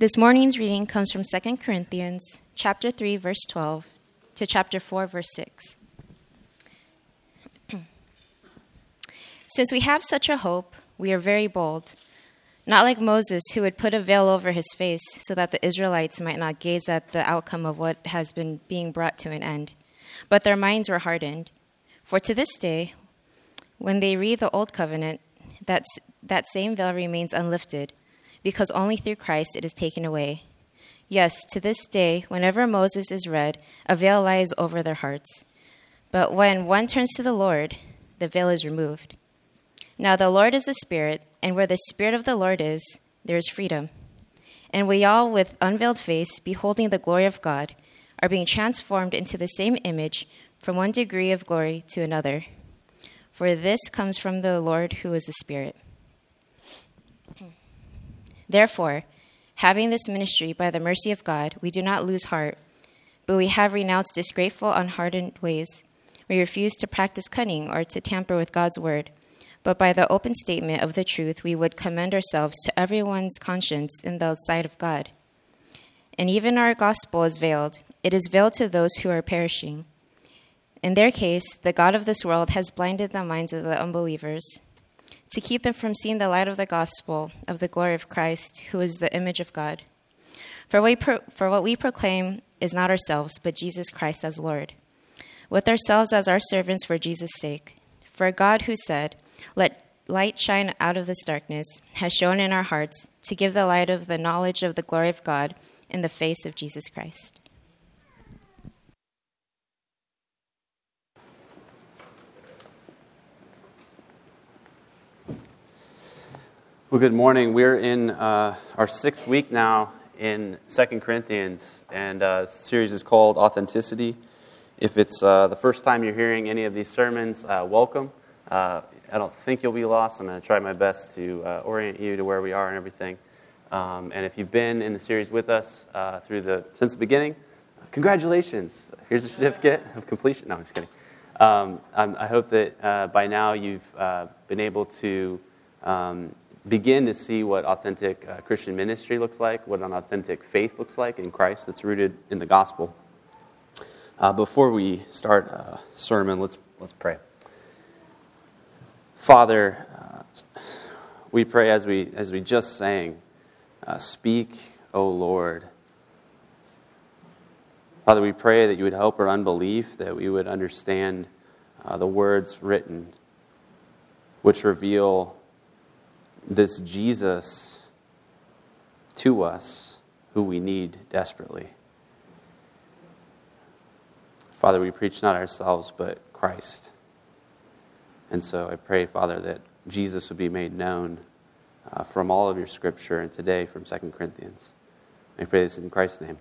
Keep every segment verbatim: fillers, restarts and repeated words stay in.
This morning's reading comes from Second Corinthians chapter three, verse twelve, to chapter four, verse six. Since we have such a hope, we are very bold, not like Moses, who would put a veil over his face so that the Israelites might not gaze at the outcome of what has been being brought to an end. But their minds were hardened. For to this day, when they read the Old Covenant, that, that same veil remains unlifted, because only through Christ it is taken away. Yes, to this day, whenever Moses is read, a veil lies over their hearts. But when one turns to the Lord, the veil is removed. Now the Lord is the Spirit, and where the Spirit of the Lord is, there is freedom. And we all, with unveiled face, beholding the glory of God, are being transformed into the same image from one degree of glory to another. For this comes from the Lord, who is the Spirit. Therefore, having this ministry by the mercy of God, we do not lose heart, but we have renounced disgraceful, unhardened ways. We refuse to practice cunning or to tamper with God's word, but by the open statement of the truth, we would commend ourselves to everyone's conscience in the sight of God. And even our gospel is veiled. It is veiled to those who are perishing. In their case, the God of this world has blinded the minds of the unbelievers, to keep them from seeing the light of the gospel of the glory of Christ, who is the image of God. For we pro- for what we proclaim is not ourselves, but Jesus Christ as Lord, with ourselves as our servants for Jesus' sake. For God, who said, "Let light shine out of this darkness," has shone in our hearts to give the light of the knowledge of the glory of God in the face of Jesus Christ. Well, good morning. We're in uh, our sixth week now in Second Corinthians, and uh, the series is called Authenticity. If it's uh, the first time you're hearing any of these sermons, uh, welcome. Uh, I don't think you'll be lost. I'm going to try my best to uh, orient you to where we are and everything. Um, and if you've been in the series with us uh, through the since the beginning, congratulations. Here's a certificate of completion. No, I'm just kidding. Um, I'm, I hope that uh, by now you've uh, been able to Um, begin to see what authentic uh, Christian ministry looks like, what an authentic faith looks like in Christ that's rooted in the gospel. Uh, before we start a sermon, let's let's pray. Father, uh, we pray as we as we just sang, uh, "Speak, O Lord." Father, we pray that you would help our unbelief, that we would understand uh, the words written, which reveal this Jesus to us, who we need desperately. Father, we preach not ourselves, but Christ. And so I pray, Father, that Jesus would be made known uh, from all of your scripture, and today from Second Corinthians. I pray this in Christ's name.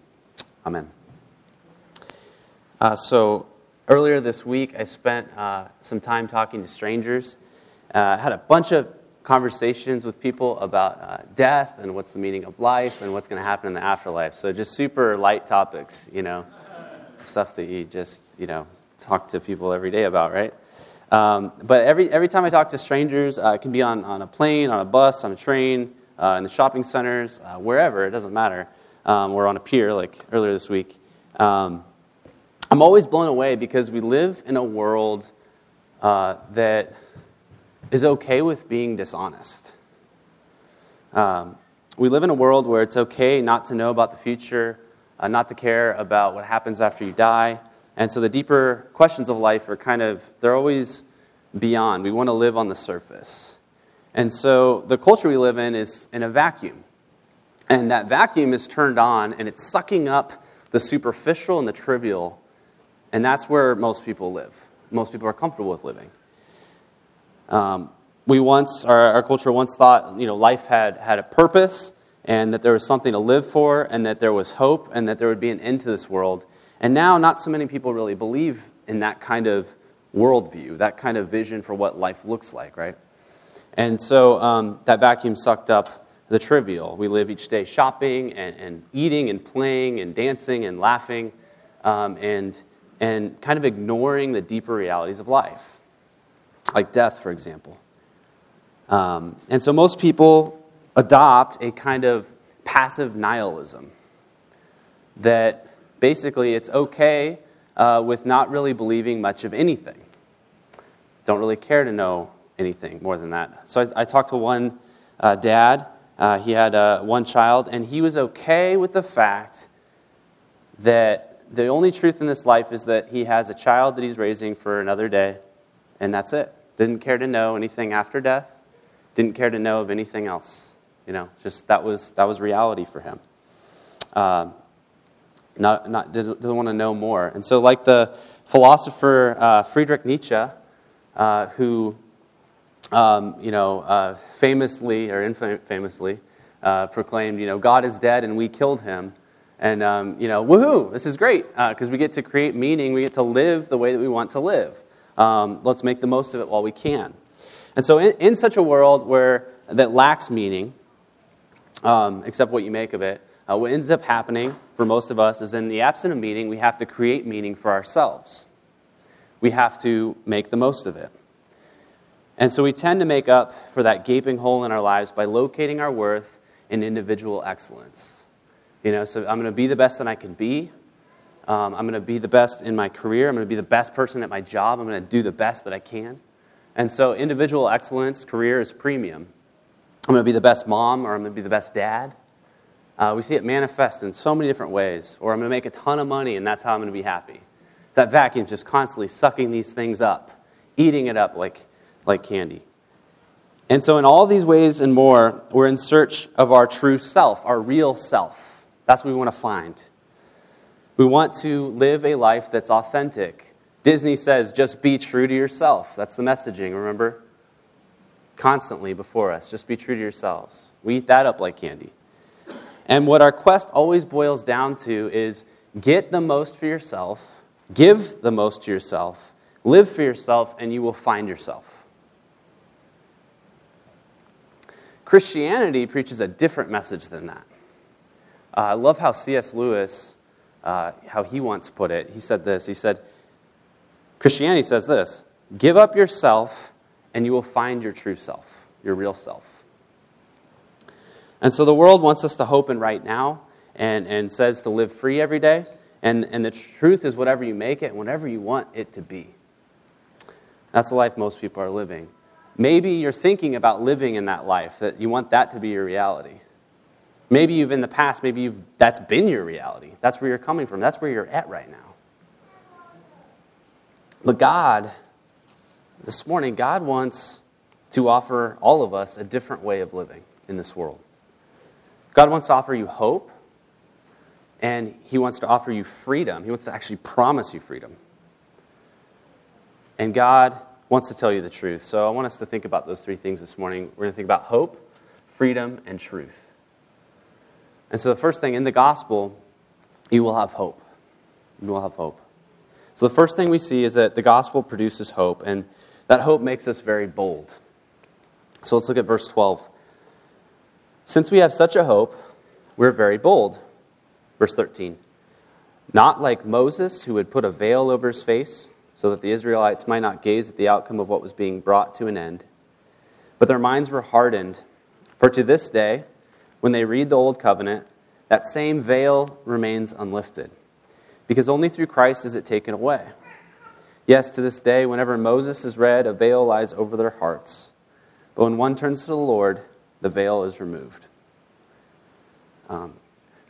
Amen. Uh, so earlier this week, I spent uh, some time talking to strangers. Uh, I had a bunch of conversations with people about uh, death and what's the meaning of life and what's going to happen in the afterlife. So just super light topics, you know, stuff that you just, you know, talk to people every day about, right? Um, but every every time I talk to strangers, uh, it can be on, on a plane, on a bus, on a train, uh, in the shopping centers, uh, wherever, it doesn't matter. Um, we're on a pier like earlier this week. Um, I'm always blown away because we live in a world uh, that is okay with being dishonest. Um, we live in a world where it's okay not to know about the future, uh, not to care about what happens after you die. And so the deeper questions of life are kind of, they're always beyond. We want to live on the surface. And so the culture we live in is in a vacuum. And that vacuum is turned on, and it's sucking up the superficial and the trivial. And that's where most people live. Most people are comfortable with living. Um, we once, our, our culture once thought, you know, life had, had a purpose, and that there was something to live for, and that there was hope, and that there would be an end to this world. And now, not so many people really believe in that kind of worldview, that kind of vision for what life looks like, right? And so um, that vacuum sucked up the trivial. We live each day shopping and, and eating and playing and dancing and laughing, um, and and kind of ignoring the deeper realities of life, like death, for example. Um, and so most people adopt a kind of passive nihilism. That basically it's okay uh, with not really believing much of anything. Don't really care to know anything more than that. So I, I talked to one uh, dad. Uh, he had uh, one child, and he was okay with the fact that the only truth in this life is that he has a child that he's raising for another day, and that's it. Didn't care to know anything after death. Didn't care to know of anything else. You know, just that was that was reality for him. Um, not not doesn't want to know more. And so, like the philosopher uh, Friedrich Nietzsche, uh, who um, you know uh, famously or infamously uh, proclaimed, you know, God is dead and we killed him. And um, you know, woohoo! This is great because uh, we get to create meaning. We get to live the way that we want to live. Um, let's make the most of it while we can. And so in, in such a world where that lacks meaning, um, except what you make of it, uh, what ends up happening for most of us is in the absence of meaning, we have to create meaning for ourselves. We have to make the most of it. And so we tend to make up for that gaping hole in our lives by locating our worth in individual excellence. You know, so I'm going to be the best that I can be. Um, I'm going to be the best in my career. I'm going to be the best person at my job. I'm going to do the best that I can. And so individual excellence, career is premium. I'm going to be the best mom or I'm going to be the best dad. Uh, we see it manifest in so many different ways. Or I'm going to make a ton of money and that's how I'm going to be happy. That vacuum's just constantly sucking these things up, eating it up like, like candy. And so in all these ways and more, we're in search of our true self, our real self. That's what we want to find. We want to live a life that's authentic. Disney says, just be true to yourself. That's the messaging, remember? Constantly before us, just be true to yourselves. We eat that up like candy. And what our quest always boils down to is get the most for yourself, give the most to yourself, live for yourself, and you will find yourself. Christianity preaches a different message than that. Uh, I love how C S Lewis... Uh, how he once put it. He said this. He said, Christianity says this, give up yourself and you will find your true self, your real self. And so the world wants us to hope in right now and, and says to live free every day. And, and the truth is whatever you make it, whatever you want it to be. That's the life most people are living. Maybe you're thinking about living in that life, that you want that to be your reality. Maybe you've in the past, maybe you've that's been your reality. That's where you're coming from. That's where you're at right now. But God, this morning, God wants to offer all of us a different way of living in this world. God wants to offer you hope, and He wants to offer you freedom. He wants to actually promise you freedom. And God wants to tell you the truth. So I want us to think about those three things this morning. We're going to think about hope, freedom, and truth. And so the first thing, in the gospel, you will have hope. You will have hope. So the first thing we see is that the gospel produces hope, and that hope makes us very bold. So let's look at verse twelve. Since we have such a hope, we're very bold. Verse thirteen. Not like Moses, who would put a veil over his face, so that the Israelites might not gaze at the outcome of what was being brought to an end. But their minds were hardened, for to this day, when they read the Old Covenant, that same veil remains unlifted, because only through Christ is it taken away. Yes, to this day, whenever Moses is read, a veil lies over their hearts. But when one turns to the Lord, the veil is removed. Um,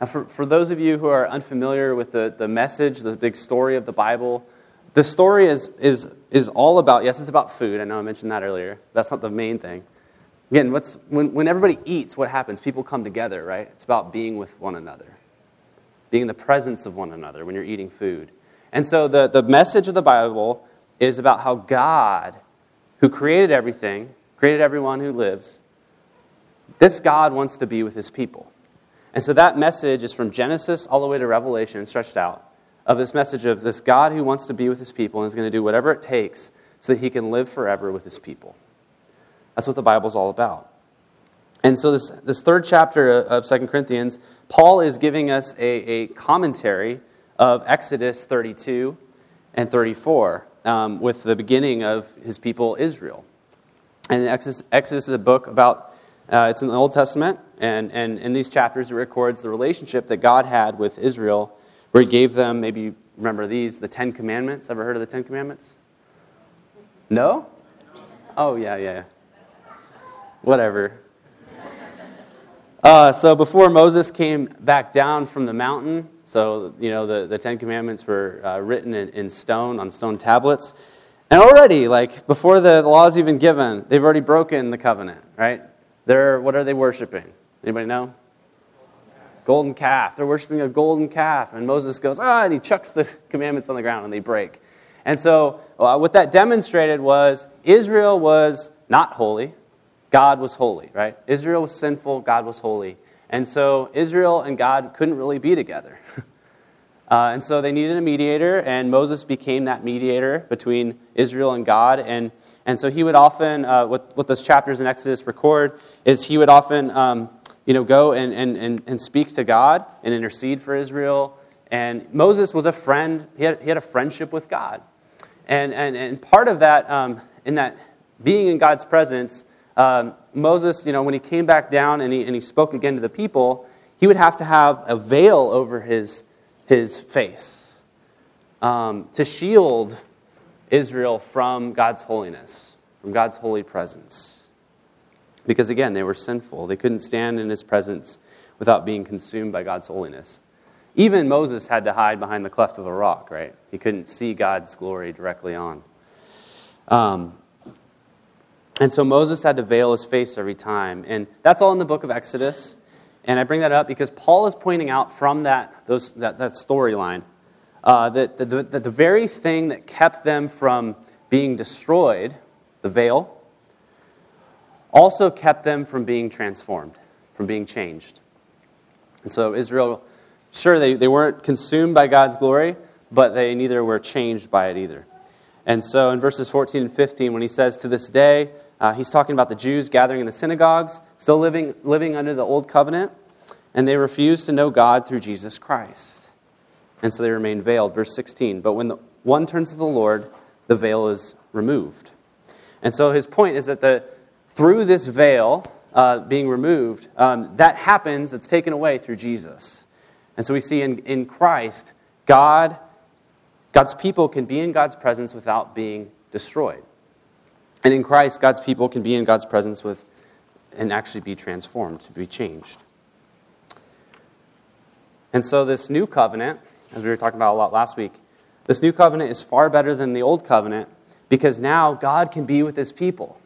now, for, for those of you who are unfamiliar with the, the message, the big story of the Bible, the story is, is, is all about, yes, it's about food. I know I mentioned that earlier. That's not the main thing. Again, what's, when, when everybody eats, what happens? People come together, right? It's about being with one another, being in the presence of one another when you're eating food. And so the, the message of the Bible is about how God, who created everything, created everyone who lives, this God wants to be with His people. And so that message is from Genesis all the way to Revelation, stretched out, of this message of this God who wants to be with His people and is going to do whatever it takes so that He can live forever with His people. That's what the Bible's all about. And so this, this third chapter of Second Corinthians, Paul is giving us a, a commentary of Exodus thirty-two and thirty-four um, with the beginning of his people Israel. And Exodus, Exodus is a book about Uh, it's in the Old Testament, and, and in these chapters it records the relationship that God had with Israel, where he gave them, maybe you remember these, the Ten Commandments. Ever heard of the Ten Commandments? No? Oh, yeah, yeah, yeah. Whatever. Uh, so before Moses came back down from the mountain, so, you know, the, the Ten Commandments were uh, written in, in stone, on stone tablets. And already, like, before the law's even given, they've already broken the covenant, right? They're, what are they worshiping? Anybody know? Golden calf. They're worshiping a golden calf. And Moses goes, ah, and he chucks the commandments on the ground and they break. And so uh, what that demonstrated was Israel was not holy. God was holy, right? Israel was sinful. God was holy. And so Israel and God couldn't really be together. Uh, and so they needed a mediator, and Moses became that mediator between Israel and God. And And so he would often, uh, what, what those chapters in Exodus record, is he would often, um, you know, go and, and, and, and speak to God and intercede for Israel. And Moses was a friend. He had, he had a friendship with God. And and, and part of that, um, in that being in God's presence, um, Moses, you know, when he came back down and he, and he spoke again to the people, he would have to have a veil over his, his face um, to shield Israel from God's holiness, from God's holy presence. Because again, they were sinful. They couldn't stand in his presence without being consumed by God's holiness. Even Moses had to hide behind the cleft of a rock, right? He couldn't see God's glory directly on. Um, and so Moses had to veil his face every time. And that's all in the book of Exodus. And I bring that up because Paul is pointing out from that, those, that, that storyline Uh, that the, the, the very thing that kept them from being destroyed, the veil, also kept them from being transformed, from being changed. And so Israel, sure, they, they weren't consumed by God's glory, but they neither were changed by it either. And so in verses fourteen and fifteen, when he says, to this day, uh, he's talking about the Jews gathering in the synagogues, still living, living under the old covenant, and they refuse to know God through Jesus Christ. And so they remain veiled. Verse sixteen, but when the one turns to the Lord, the veil is removed. And so his point is that the through this veil uh, being removed, um, that happens, it's taken away through Jesus. And so we see in, in Christ, God, God's people can be in God's presence without being destroyed. And in Christ, God's people can be in God's presence with and actually be transformed, to be changed. And so this new covenant, as we were talking about a lot last week, this new covenant is far better than the old covenant because now God can be with his people.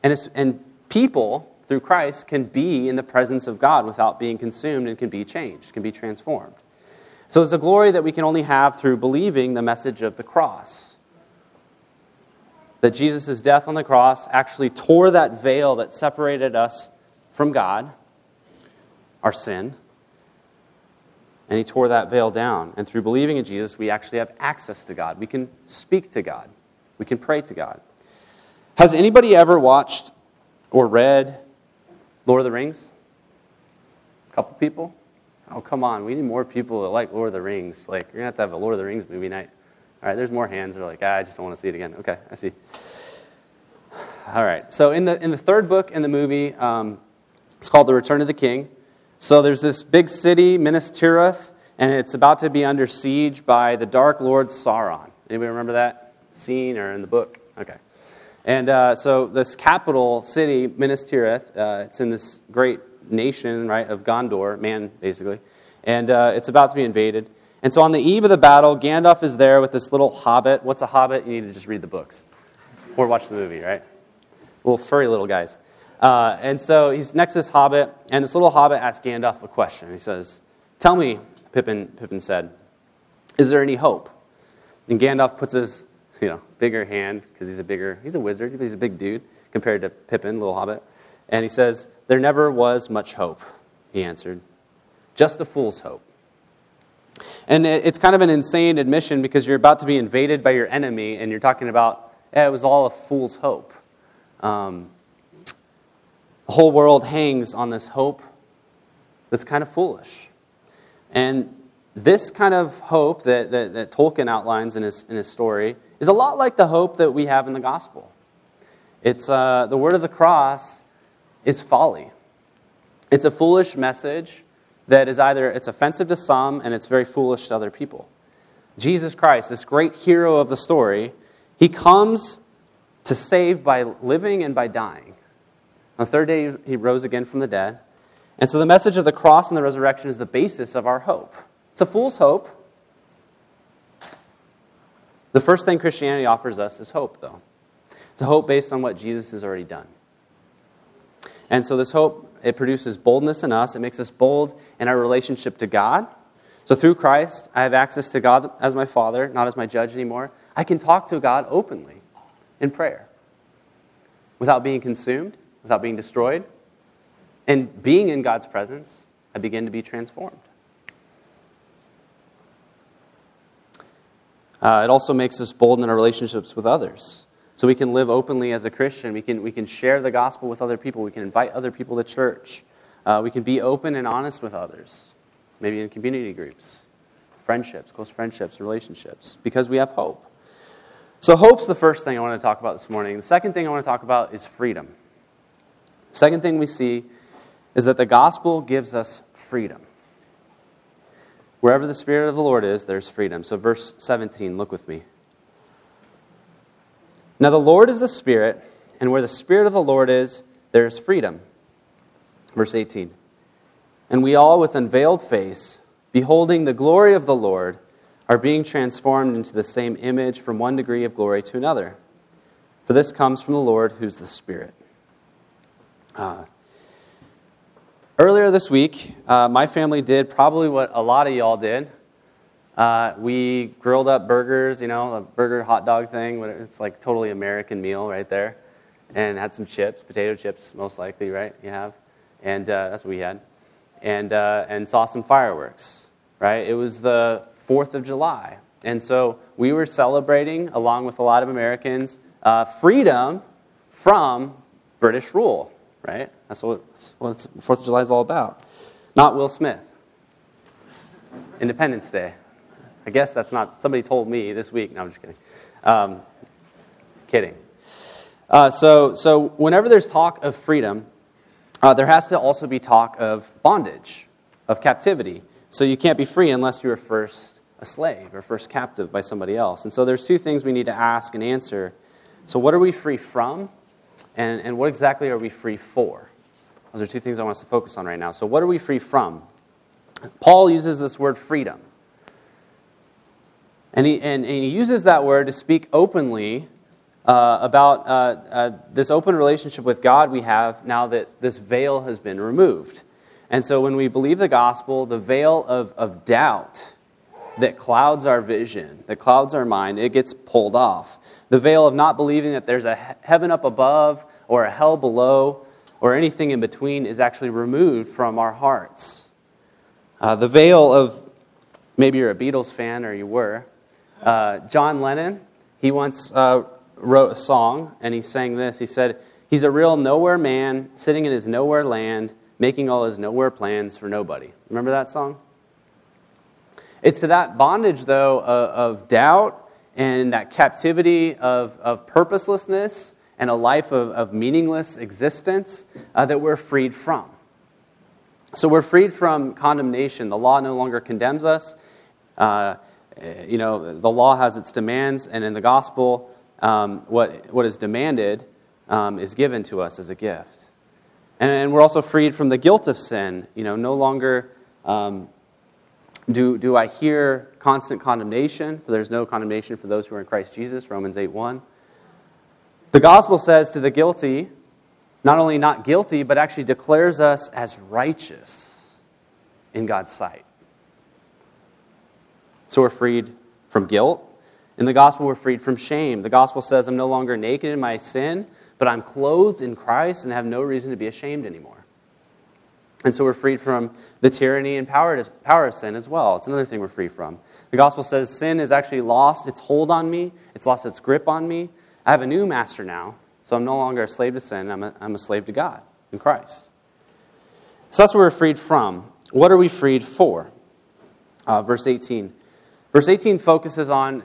And it's, and people, through Christ, can be in the presence of God without being consumed and can be changed, can be transformed. So it's a glory that we can only have through believing the message of the cross. That Jesus' death on the cross actually tore that veil that separated us from God, our sin, and he tore that veil down. And through believing in Jesus, we actually have access to God. We can speak to God. We can pray to God. Has anybody ever watched or read Lord of the Rings? A couple people? Oh, come on. We need more people that like Lord of the Rings. Like, you're going to have to have a Lord of the Rings movie night. All right, there's more hands that are like, ah, I just don't want to see it again. Okay, I see. All right, so in the in the third book in the movie, um, it's called The Return of the King. So there's this big city, Minas Tirith, and it's about to be under siege by the Dark Lord Sauron. Anybody remember that scene or in the book? Okay. And uh, so this capital city, Minas Tirith, uh, it's in this great nation, right, of Gondor, man, basically. And uh, it's about to be invaded. And so on the eve of the battle, Gandalf is there with this little hobbit. What's a hobbit? You need to just read the books or watch the movie, right? Little furry little guys. Uh, and so he's next to this hobbit, and this little hobbit asks Gandalf a question. He says, tell me, Pippin, Pippin said, is there any hope? And Gandalf puts his, you know, bigger hand, because he's a bigger, he's a wizard, but he's a big dude compared to Pippin, little hobbit. And he says, there never was much hope, he answered. Just a fool's hope. And it's kind of an insane admission because you're about to be invaded by your enemy, and you're talking about, eh, it was all a fool's hope. Um... The whole world hangs on this hope that's kind of foolish. And this kind of hope that, that, that Tolkien outlines in his, in his story is a lot like the hope that we have in the gospel. It's uh, the word of the cross is folly. It's a foolish message that is either, it's offensive to some and it's very foolish to other people. Jesus Christ, this great hero of the story, he comes to save by living and by dying. On the third day, he rose again from the dead. And so the message of the cross and the resurrection is the basis of our hope. It's a fool's hope. The first thing Christianity offers us is hope, though. It's a hope based on what Jesus has already done. And so this hope, it produces boldness in us. It makes us bold in our relationship to God. So through Christ, I have access to God as my Father, not as my judge anymore. I can talk to God openly in prayer without being consumed, without being destroyed. And being in God's presence, I begin to be transformed. Uh, it also makes us bold in our relationships with others. So we can live openly as a Christian. We can, we can share the gospel with other people. We can invite other people to church. Uh, we can be open and honest with others, maybe in community groups, friendships, close friendships, relationships, because we have hope. So hope's the first thing I want to talk about this morning. The second thing I want to talk about is freedom. The second thing we see is that the gospel gives us freedom. Wherever the Spirit of the Lord is, there's freedom. So verse seventeen, look with me. Now the Lord is the Spirit, and where the Spirit of the Lord is, there is freedom. Verse eighteen. And we all with unveiled face, beholding the glory of the Lord, are being transformed into the same image from one degree of glory to another. For this comes from the Lord, who's the Spirit. Uh, Earlier this week, uh, my family did probably what a lot of y'all did. Uh, we grilled up burgers, you know, a burger hot dog thing. It's like totally American meal right there. And had some chips, potato chips most likely, right, you have? And uh, that's what we had. And, uh, and saw some fireworks, right? It was the fourth of July. And so we were celebrating, along with a lot of Americans, uh, freedom from British rule, right? That's what, what fourth of July is all about. Not Will Smith. Independence Day. I guess that's not... Somebody told me this week. No, I'm just kidding. Um, kidding. Uh, so, so whenever there's talk of freedom, uh, there has to also be talk of bondage, of captivity. So you can't be free unless you were first a slave or first captive by somebody else. And so there's two things we need to ask and answer. So what are we free from? And, and what exactly are we free for? Those are two things I want us to focus on right now. So what are we free from? Paul uses this word freedom. And he, and, and he uses that word to speak openly uh, about uh, uh, this open relationship with God we have now that this veil has been removed. And so when we believe the gospel, the veil of, of doubt that clouds our vision, that clouds our mind, it gets pulled off. The veil of not believing that there's a heaven up above or a hell below or anything in between is actually removed from our hearts. Uh, the veil of, maybe you're a Beatles fan, or you were, uh, John Lennon, he once uh, wrote a song, and he sang this. He said, he's a real nowhere man, sitting in his nowhere land, making all his nowhere plans for nobody. Remember that song? It's to that bondage, though, of, of doubt and that captivity of, of purposelessness and a life of, of meaningless existence uh, that we're freed from. So we're freed from condemnation. The law no longer condemns us. Uh, you know, the law has its demands, and in the gospel, um, what what is demanded um, is given to us as a gift. And, and we're also freed from the guilt of sin. You know, no longer um, do do I hear constant condemnation, for there's no condemnation for those who are in Christ Jesus, Romans eight one. The gospel says to the guilty, not only not guilty, but actually declares us as righteous in God's sight. So we're freed from guilt. In the gospel, we're freed from shame. The gospel says, I'm no longer naked in my sin, but I'm clothed in Christ and have no reason to be ashamed anymore. And so we're freed from the tyranny and power, to, power of sin as well. It's another thing we're free from. The gospel says sin has actually lost its hold on me. It's lost its grip on me. I have a new master now, so I'm no longer a slave to sin. I'm a, I'm a slave to God in Christ. So that's what we're freed from. What are we freed for? Uh, verse eighteen. Verse eighteen focuses on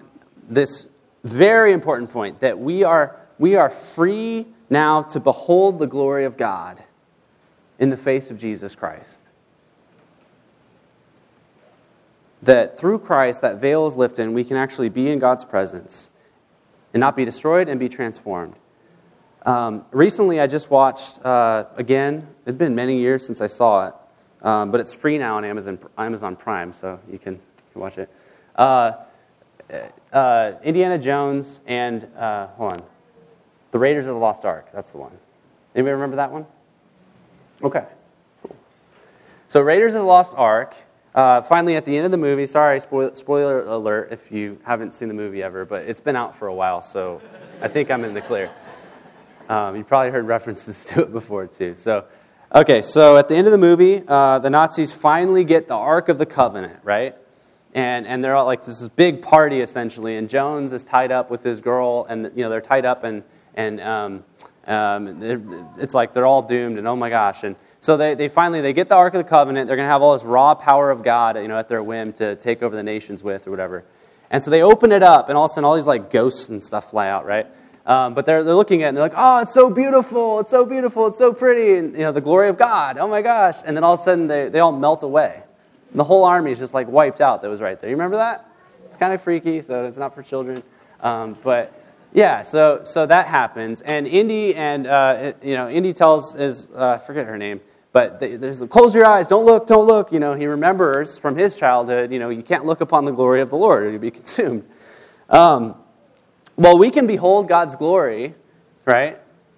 this very important point that we are we are free now to behold the glory of God in the face of Jesus Christ. That through Christ, that veil is lifted, and we can actually be in God's presence and not be destroyed and be transformed. Um, recently, I just watched, uh, again, it's been many years since I saw it, um, but it's free now on Amazon Amazon Prime, so you can, you can watch it. Uh, uh, Indiana Jones and, uh, hold on, The Raiders of the Lost Ark, that's the one. Anybody remember that one? Okay, cool. So Raiders of the Lost Ark, uh, finally at the end of the movie, sorry, spoil, spoiler alert if you haven't seen the movie ever, but it's been out for a while, so I think I'm in the clear. Um, you probably heard references to it before, too. So, okay, so at the end of the movie, uh, the Nazis finally get the Ark of the Covenant, right? And and they're all like, this is big party, essentially, and Jones is tied up with this girl, and, you know, they're tied up, and, and um, um, it's like they're all doomed, and oh my gosh. And so they, they finally, they get the Ark of the Covenant, they're going to have all this raw power of God, you know, at their whim to take over the nations with or whatever. And so they open it up, and all of a sudden all these, like, ghosts and stuff fly out, right? Um, but they're they're looking at it, and they're like, oh, it's so beautiful, it's so beautiful, it's so pretty, and, you know, the glory of God, oh my gosh. And then all of a sudden they, they all melt away. And the whole army is just, like, wiped out that was right there. You remember that? It's kind of freaky, so it's not for children. Um, but... Yeah, so so that happens, and Indy and uh, you know Indy tells is uh, I forget her name, but they, there's the, close your eyes, don't look, don't look. You know, he remembers from his childhood. You know, you can't look upon the glory of the Lord; or you'll be consumed. Um, well, we can behold God's glory, right,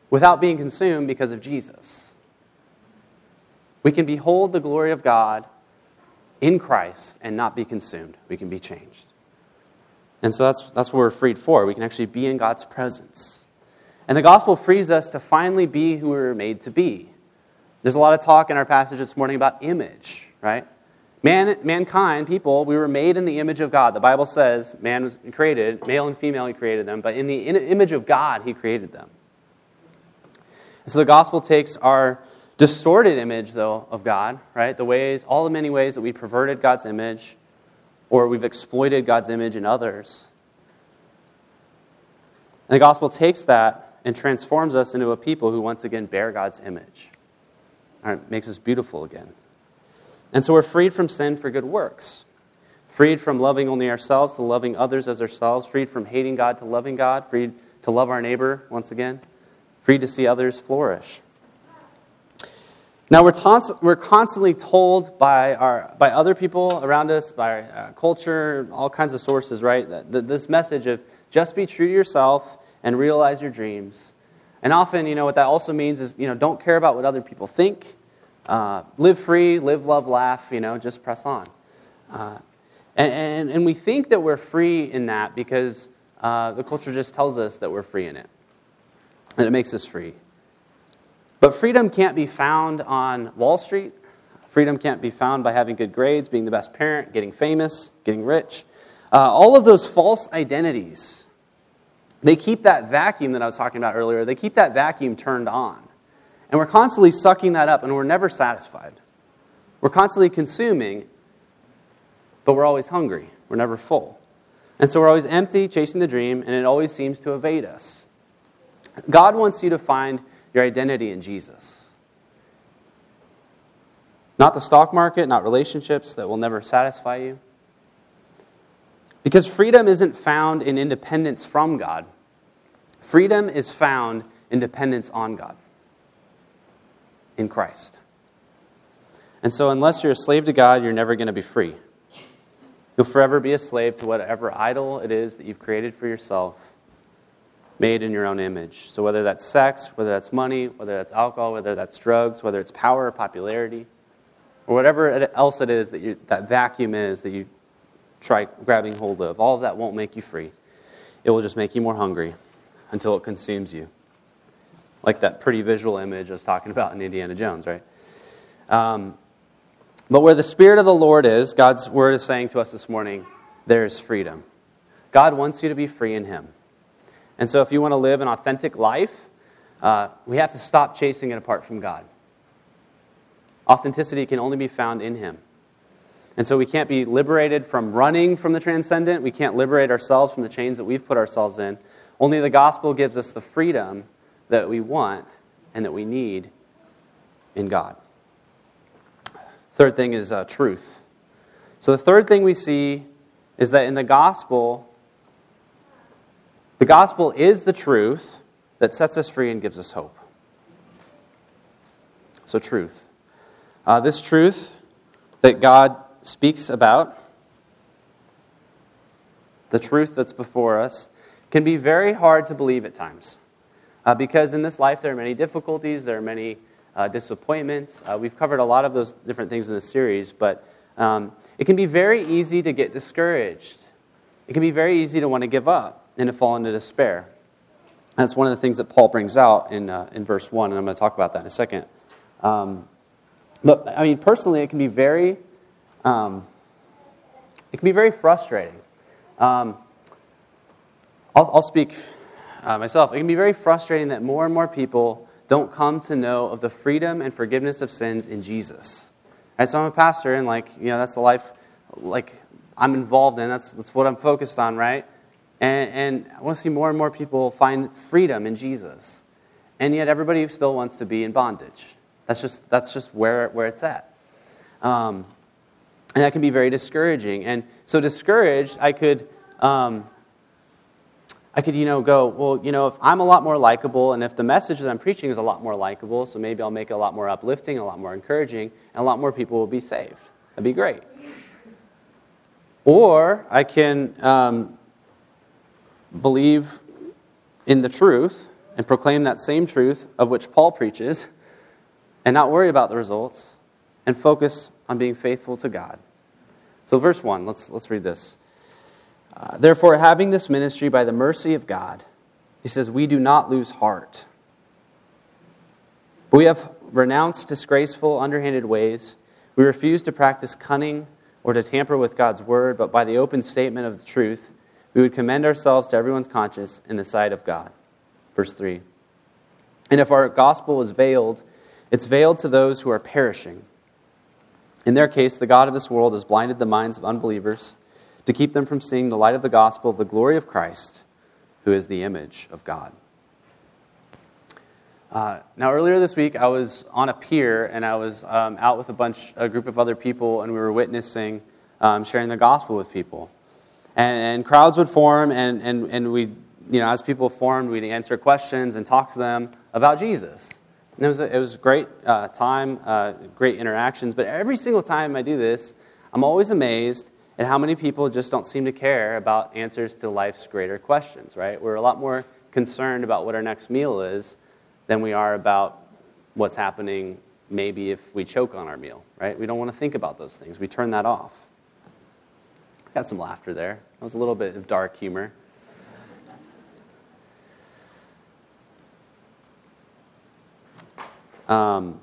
without being consumed because of Jesus. We can behold the glory of God in Christ and not be consumed. We can be changed. And so that's that's what we're freed for. We can actually be in God's presence. And the gospel frees us to finally be who we were made to be. There's a lot of talk in our passage this morning about image, right? Man, mankind, people, we were made in the image of God. The Bible says man was created, male and female, he created them. But in the image of God, he created them. And so the gospel takes our distorted image, though, of God, right? The ways, all the many ways that we perverted God's image, or we've exploited God's image in others. And the gospel takes that and transforms us into a people who once again bear God's image. All right, makes us beautiful again. And so we're freed from sin for good works. Freed from loving only ourselves to loving others as ourselves. Freed from hating God to loving God. Freed to love our neighbor once again. Freed to see others flourish. Now, we're, tons- we're constantly told by our by other people around us, by our culture, all kinds of sources, right, that, that this message of just be true to yourself and realize your dreams. And often, you know, what that also means is, you know, don't care about what other people think. Uh, live free, live, love, laugh, you know, just press on. Uh, and, and, and we think that we're free in that because uh, the culture just tells us that we're free in it, and it makes us free. But freedom can't be found on Wall Street. Freedom can't be found by having good grades, being the best parent, getting famous, getting rich. Uh, all of those false identities, they keep that vacuum that I was talking about earlier, they keep that vacuum turned on. And we're constantly sucking that up, and we're never satisfied. We're constantly consuming, but we're always hungry. We're never full. And so we're always empty, chasing the dream, and it always seems to evade us. God wants you to find your identity in Jesus. Not the stock market, not relationships that will never satisfy you. Because freedom isn't found in independence from God. Freedom is found in dependence on God, in Christ. And so unless you're a slave to God, you're never going to be free. You'll forever be a slave to whatever idol it is that you've created for yourself, made in your own image. So whether that's sex, whether that's money, whether that's alcohol, whether that's drugs, whether it's power or popularity, or whatever else it is that you, that vacuum is that you try grabbing hold of, all of that won't make you free. It will just make you more hungry until it consumes you. Like that pretty visual image I was talking about in Indiana Jones, right? Um, but where the Spirit of the Lord is, God's Word is saying to us this morning, there is freedom. God wants you to be free in Him. And so if you want to live an authentic life, uh, we have to stop chasing it apart from God. Authenticity can only be found in Him. And so we can't be liberated from running from the transcendent. We can't liberate ourselves from the chains that we've put ourselves in. Only the gospel gives us the freedom that we want and that we need in God. Third thing is uh, truth. So the third thing we see is that in the gospel, the gospel is the truth that sets us free and gives us hope. So truth. Uh, this truth that God speaks about, the truth that's before us, can be very hard to believe at times. Uh, because in this life there are many difficulties, there are many uh, disappointments. Uh, we've covered a lot of those different things in this series, but um, it can be very easy to get discouraged. It can be very easy to want to give up and to fall into despair. That's one of the things that Paul brings out in uh, in verse one, and I'm going to talk about that in a second. Um, but, I mean, personally, it can be very, um, it can be very frustrating. Um, I'll, I'll speak... Uh, myself, it can be very frustrating that more and more people don't come to know of the freedom and forgiveness of sins in Jesus. Right, so I'm a pastor, and like you know, that's the life like I'm involved in. That's that's what I'm focused on, right? And and I want to see more and more people find freedom in Jesus, and yet everybody still wants to be in bondage. That's just that's just where where it's at, um, and that can be very discouraging. And so discouraged, I could. Um, I could, you know, go, well, you know, if I'm a lot more likable and if the message that I'm preaching is a lot more likable, so maybe I'll make it a lot more uplifting, a lot more encouraging, and a lot more people will be saved. That'd be great. Or I can um, believe in the truth and proclaim that same truth of which Paul preaches and not worry about the results and focus on being faithful to God. So verse one, let's let's read this. Uh, Therefore, having this ministry by the mercy of God, he says, we do not lose heart. But we have renounced disgraceful, underhanded ways. We refuse to practice cunning or to tamper with God's word, but by the open statement of the truth, we would commend ourselves to everyone's conscience in the sight of God. Verse three. And if our gospel is veiled, it's veiled to those who are perishing. In their case, the God of this world has blinded the minds of unbelievers to keep them from seeing the light of the gospel of the glory of Christ, who is the image of God. Uh, now, earlier this week, I was on a pier, and I was um, out with a bunch, a group of other people, and we were witnessing, um, sharing the gospel with people. And, and crowds would form, and and and we, you know, as people formed, we'd answer questions and talk to them about Jesus. And it was a, it was a great uh, time, uh, great interactions. But every single time I do this, I'm always amazed. And how many people just don't seem to care about answers to life's greater questions, right? We're a lot more concerned about what our next meal is than we are about what's happening maybe if we choke on our meal, right? We don't want to think about those things. We turn that off. Got some laughter there. That was a little bit of dark humor. Um...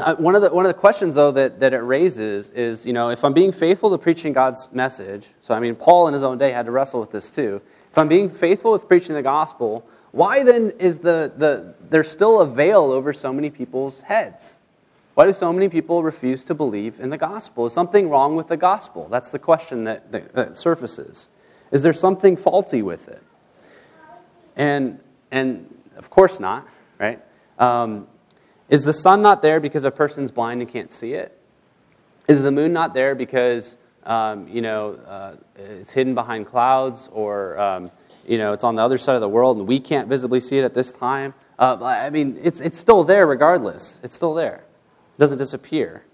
Uh, one of the one of the questions though that, that it raises is, you know, if I'm being faithful to preaching God's message, so I mean Paul in his own day had to wrestle with this too. If I'm being faithful with preaching the gospel, why then is the the there's still a veil over so many people's heads? Why do so many people refuse to believe in the gospel? Is something wrong with the gospel? That's the question that, that, that surfaces. Is there something faulty with it? And and of course not, right? Um, Is the sun not there because a person's blind and can't see it? Is the moon not there because um, you know uh, it's hidden behind clouds, or um, you know it's on the other side of the world and we can't visibly see it at this time? Uh, I mean, it's it's still there regardless. It's still there. It doesn't disappear.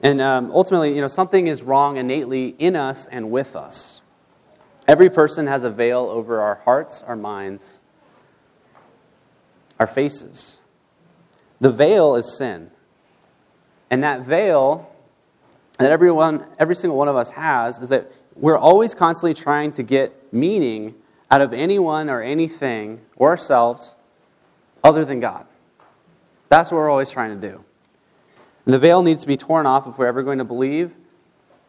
And um, ultimately, you know, something is wrong innately in us and with us. Every person has a veil over our hearts, our minds, our faces. The veil is sin. And that veil that everyone, every single one of us has is that we're always constantly trying to get meaning out of anyone or anything or ourselves other than God. That's what we're always trying to do. And the veil needs to be torn off if we're ever going to believe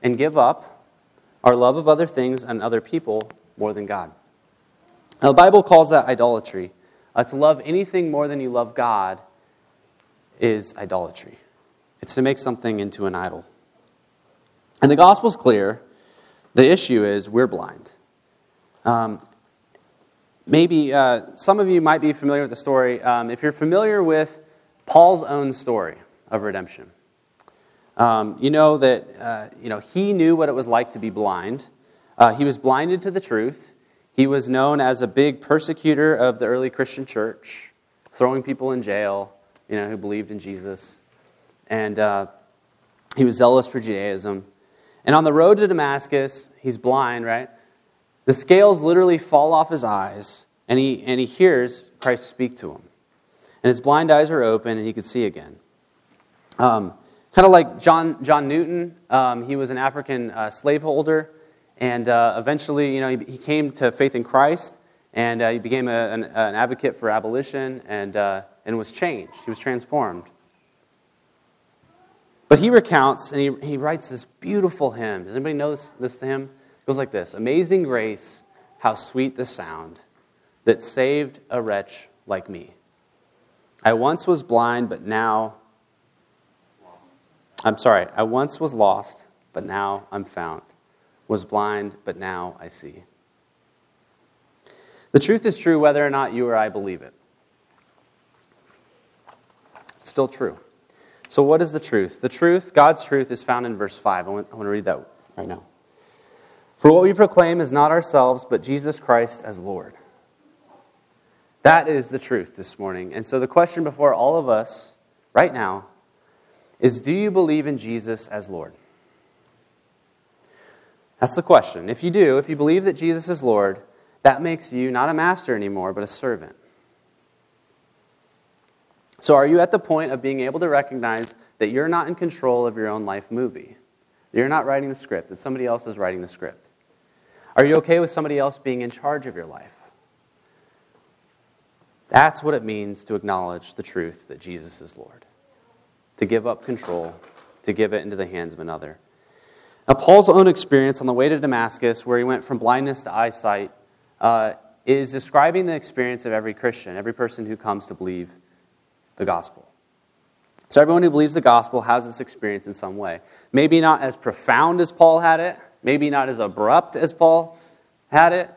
and give up our love of other things and other people more than God. Now, the Bible calls that idolatry. Uh, to love anything more than you love God is idolatry. It's to make something into an idol. And the gospel's clear. The issue is we're blind. Um, maybe uh, some of you might be familiar with the story. Um, if you're familiar with Paul's own story of redemption, Um, you know that uh, you know he knew what it was like to be blind. Uh, he was blinded to the truth. He was known as a big persecutor of the early Christian church, throwing people in jail, you know, who believed in Jesus. And uh, he was zealous for Judaism. And on the road to Damascus, he's blind, right? The scales literally fall off his eyes, and he and he hears Christ speak to him. And his blind eyes are open, and he could see again. Um, kind of like John John Newton, um, he was an African uh, slaveholder, and uh, eventually, you know, he, he came to faith in Christ, and uh, he became a, an, an advocate for abolition, and uh, and was changed. He was transformed. But he recounts, and he, he writes this beautiful hymn. Does anybody know this, this hymn? It goes like this. Amazing grace, how sweet the sound that saved a wretch like me. I once was blind, but now... I'm sorry. I once was lost, but now I'm found. Was blind, but now I see. The truth is true whether or not you or I believe it. It's still true. So what is the truth? The truth, God's truth, is found in verse five. I want, I want to read that right now. For what we proclaim is not ourselves, but Jesus Christ as Lord. That is the truth this morning. And so the question before all of us right now is, do you believe in Jesus as Lord? That's the question. If you do, if you believe that Jesus is Lord, that makes you not a master anymore, but a servant. So are you at the point of being able to recognize that you're not in control of your own life movie? You're not writing the script, that somebody else is writing the script. Are you okay with somebody else being in charge of your life? That's what it means to acknowledge the truth that Jesus is Lord. To give up control, to give it into the hands of another. Now, Paul's own experience on the way to Damascus, where he went from blindness to eyesight, uh, is describing the experience of every Christian, every person who comes to believe the gospel. So everyone who believes the gospel has this experience in some way. Maybe not as profound as Paul had it. Maybe not as abrupt as Paul had it.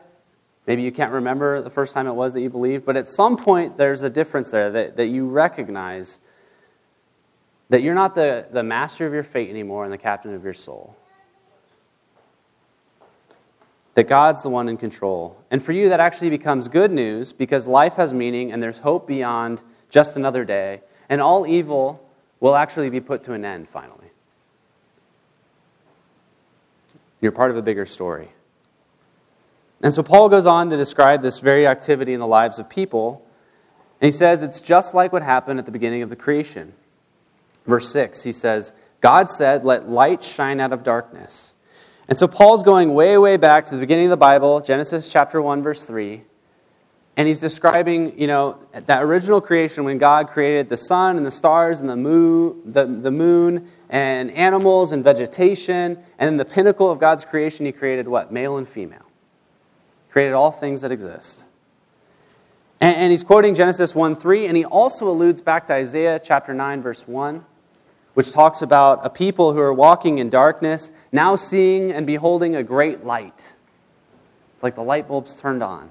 Maybe you can't remember the first time it was that you believed. But at some point, there's a difference there that, that you recognize that you're not the, the master of your fate anymore and the captain of your soul. That God's the one in control. And for you, that actually becomes good news because life has meaning and there's hope beyond just another day, and all evil will actually be put to an end finally. You're part of a bigger story. And so Paul goes on to describe this very activity in the lives of people, and he says it's just like what happened at the beginning of the creation. Verse six, he says, God said, let light shine out of darkness. And so Paul's going way, way back to the beginning of the Bible, Genesis chapter one, verse three, and he's describing, you know, that original creation when God created the sun and the stars and the moon, the, the moon and animals and vegetation. And in the pinnacle of God's creation, he created what? Male and female. He created all things that exist. And, and he's quoting Genesis one three, and he also alludes back to Isaiah chapter nine, verse one, which talks about a people who are walking in darkness, now seeing and beholding a great light. It's like the light bulb's turned on.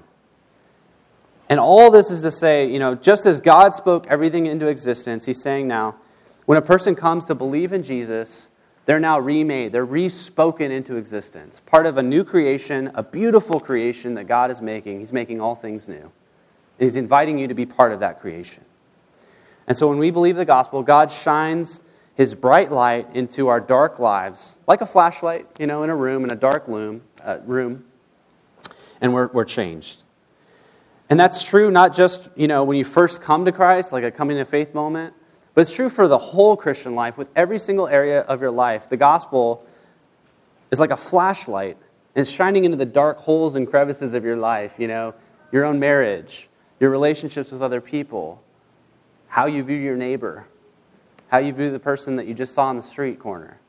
And all this is to say, you know, just as God spoke everything into existence, he's saying now, when a person comes to believe in Jesus, they're now remade. They're re-spoken into existence. Part of a new creation, a beautiful creation that God is making. He's making all things new. And he's inviting you to be part of that creation. And so when we believe the gospel, God shines his bright light into our dark lives, like a flashlight, you know, in a room, in a dark room, uh, room, and we're we're changed. And that's true not just, you know, when you first come to Christ, like a coming to faith moment, but it's true for the whole Christian life, with every single area of your life. The gospel is like a flashlight, and it's shining into the dark holes and crevices of your life, you know, your own marriage, your relationships with other people, how you view your neighbor, how you view the person that you just saw on the street corner.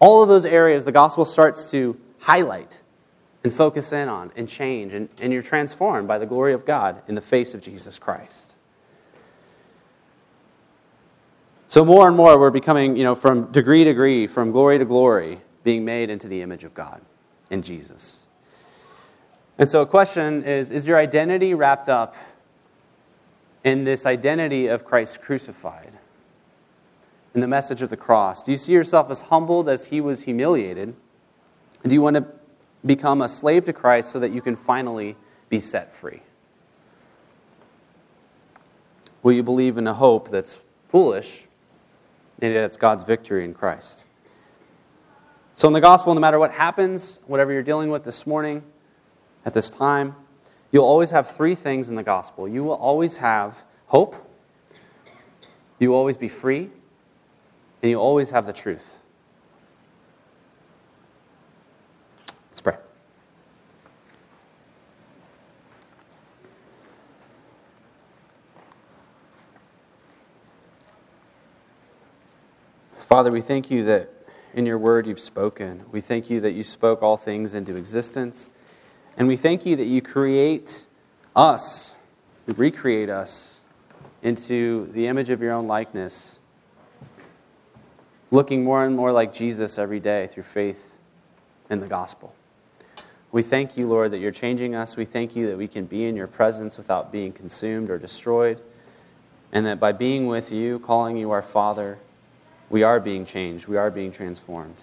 All of those areas the gospel starts to highlight and focus in on, and change, and, and you're transformed by the glory of God in the face of Jesus Christ. So more and more we're becoming, you know, from degree to degree, from glory to glory, being made into the image of God in Jesus. And so a question is, is your identity wrapped up in this identity of Christ crucified? in the message of the cross? Do you see yourself as humbled as he was humiliated? And do you want to become a slave to Christ so that you can finally be set free? Will you believe in a hope that's foolish, and yet it's God's victory in Christ? So in the gospel, no matter what happens, whatever you're dealing with this morning, at this time, you'll always have three things in the gospel. You will always have hope, you will always be free, and you always have the truth. Let's pray. Father, we thank you that in your word you've spoken. We thank you that you spoke all things into existence. And we thank you that you create us, you recreate us into the image of your own likeness, looking more and more like Jesus every day through faith in the gospel. We thank you, Lord, that you're changing us. We thank you that we can be in your presence without being consumed or destroyed, and that by being with you, calling you our Father, we are being changed. We are being transformed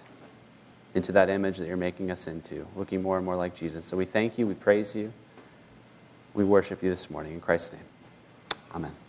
into that image that you're making us into, looking more and more like Jesus. So we thank you, we praise you, we worship you this morning. In Christ's name, amen.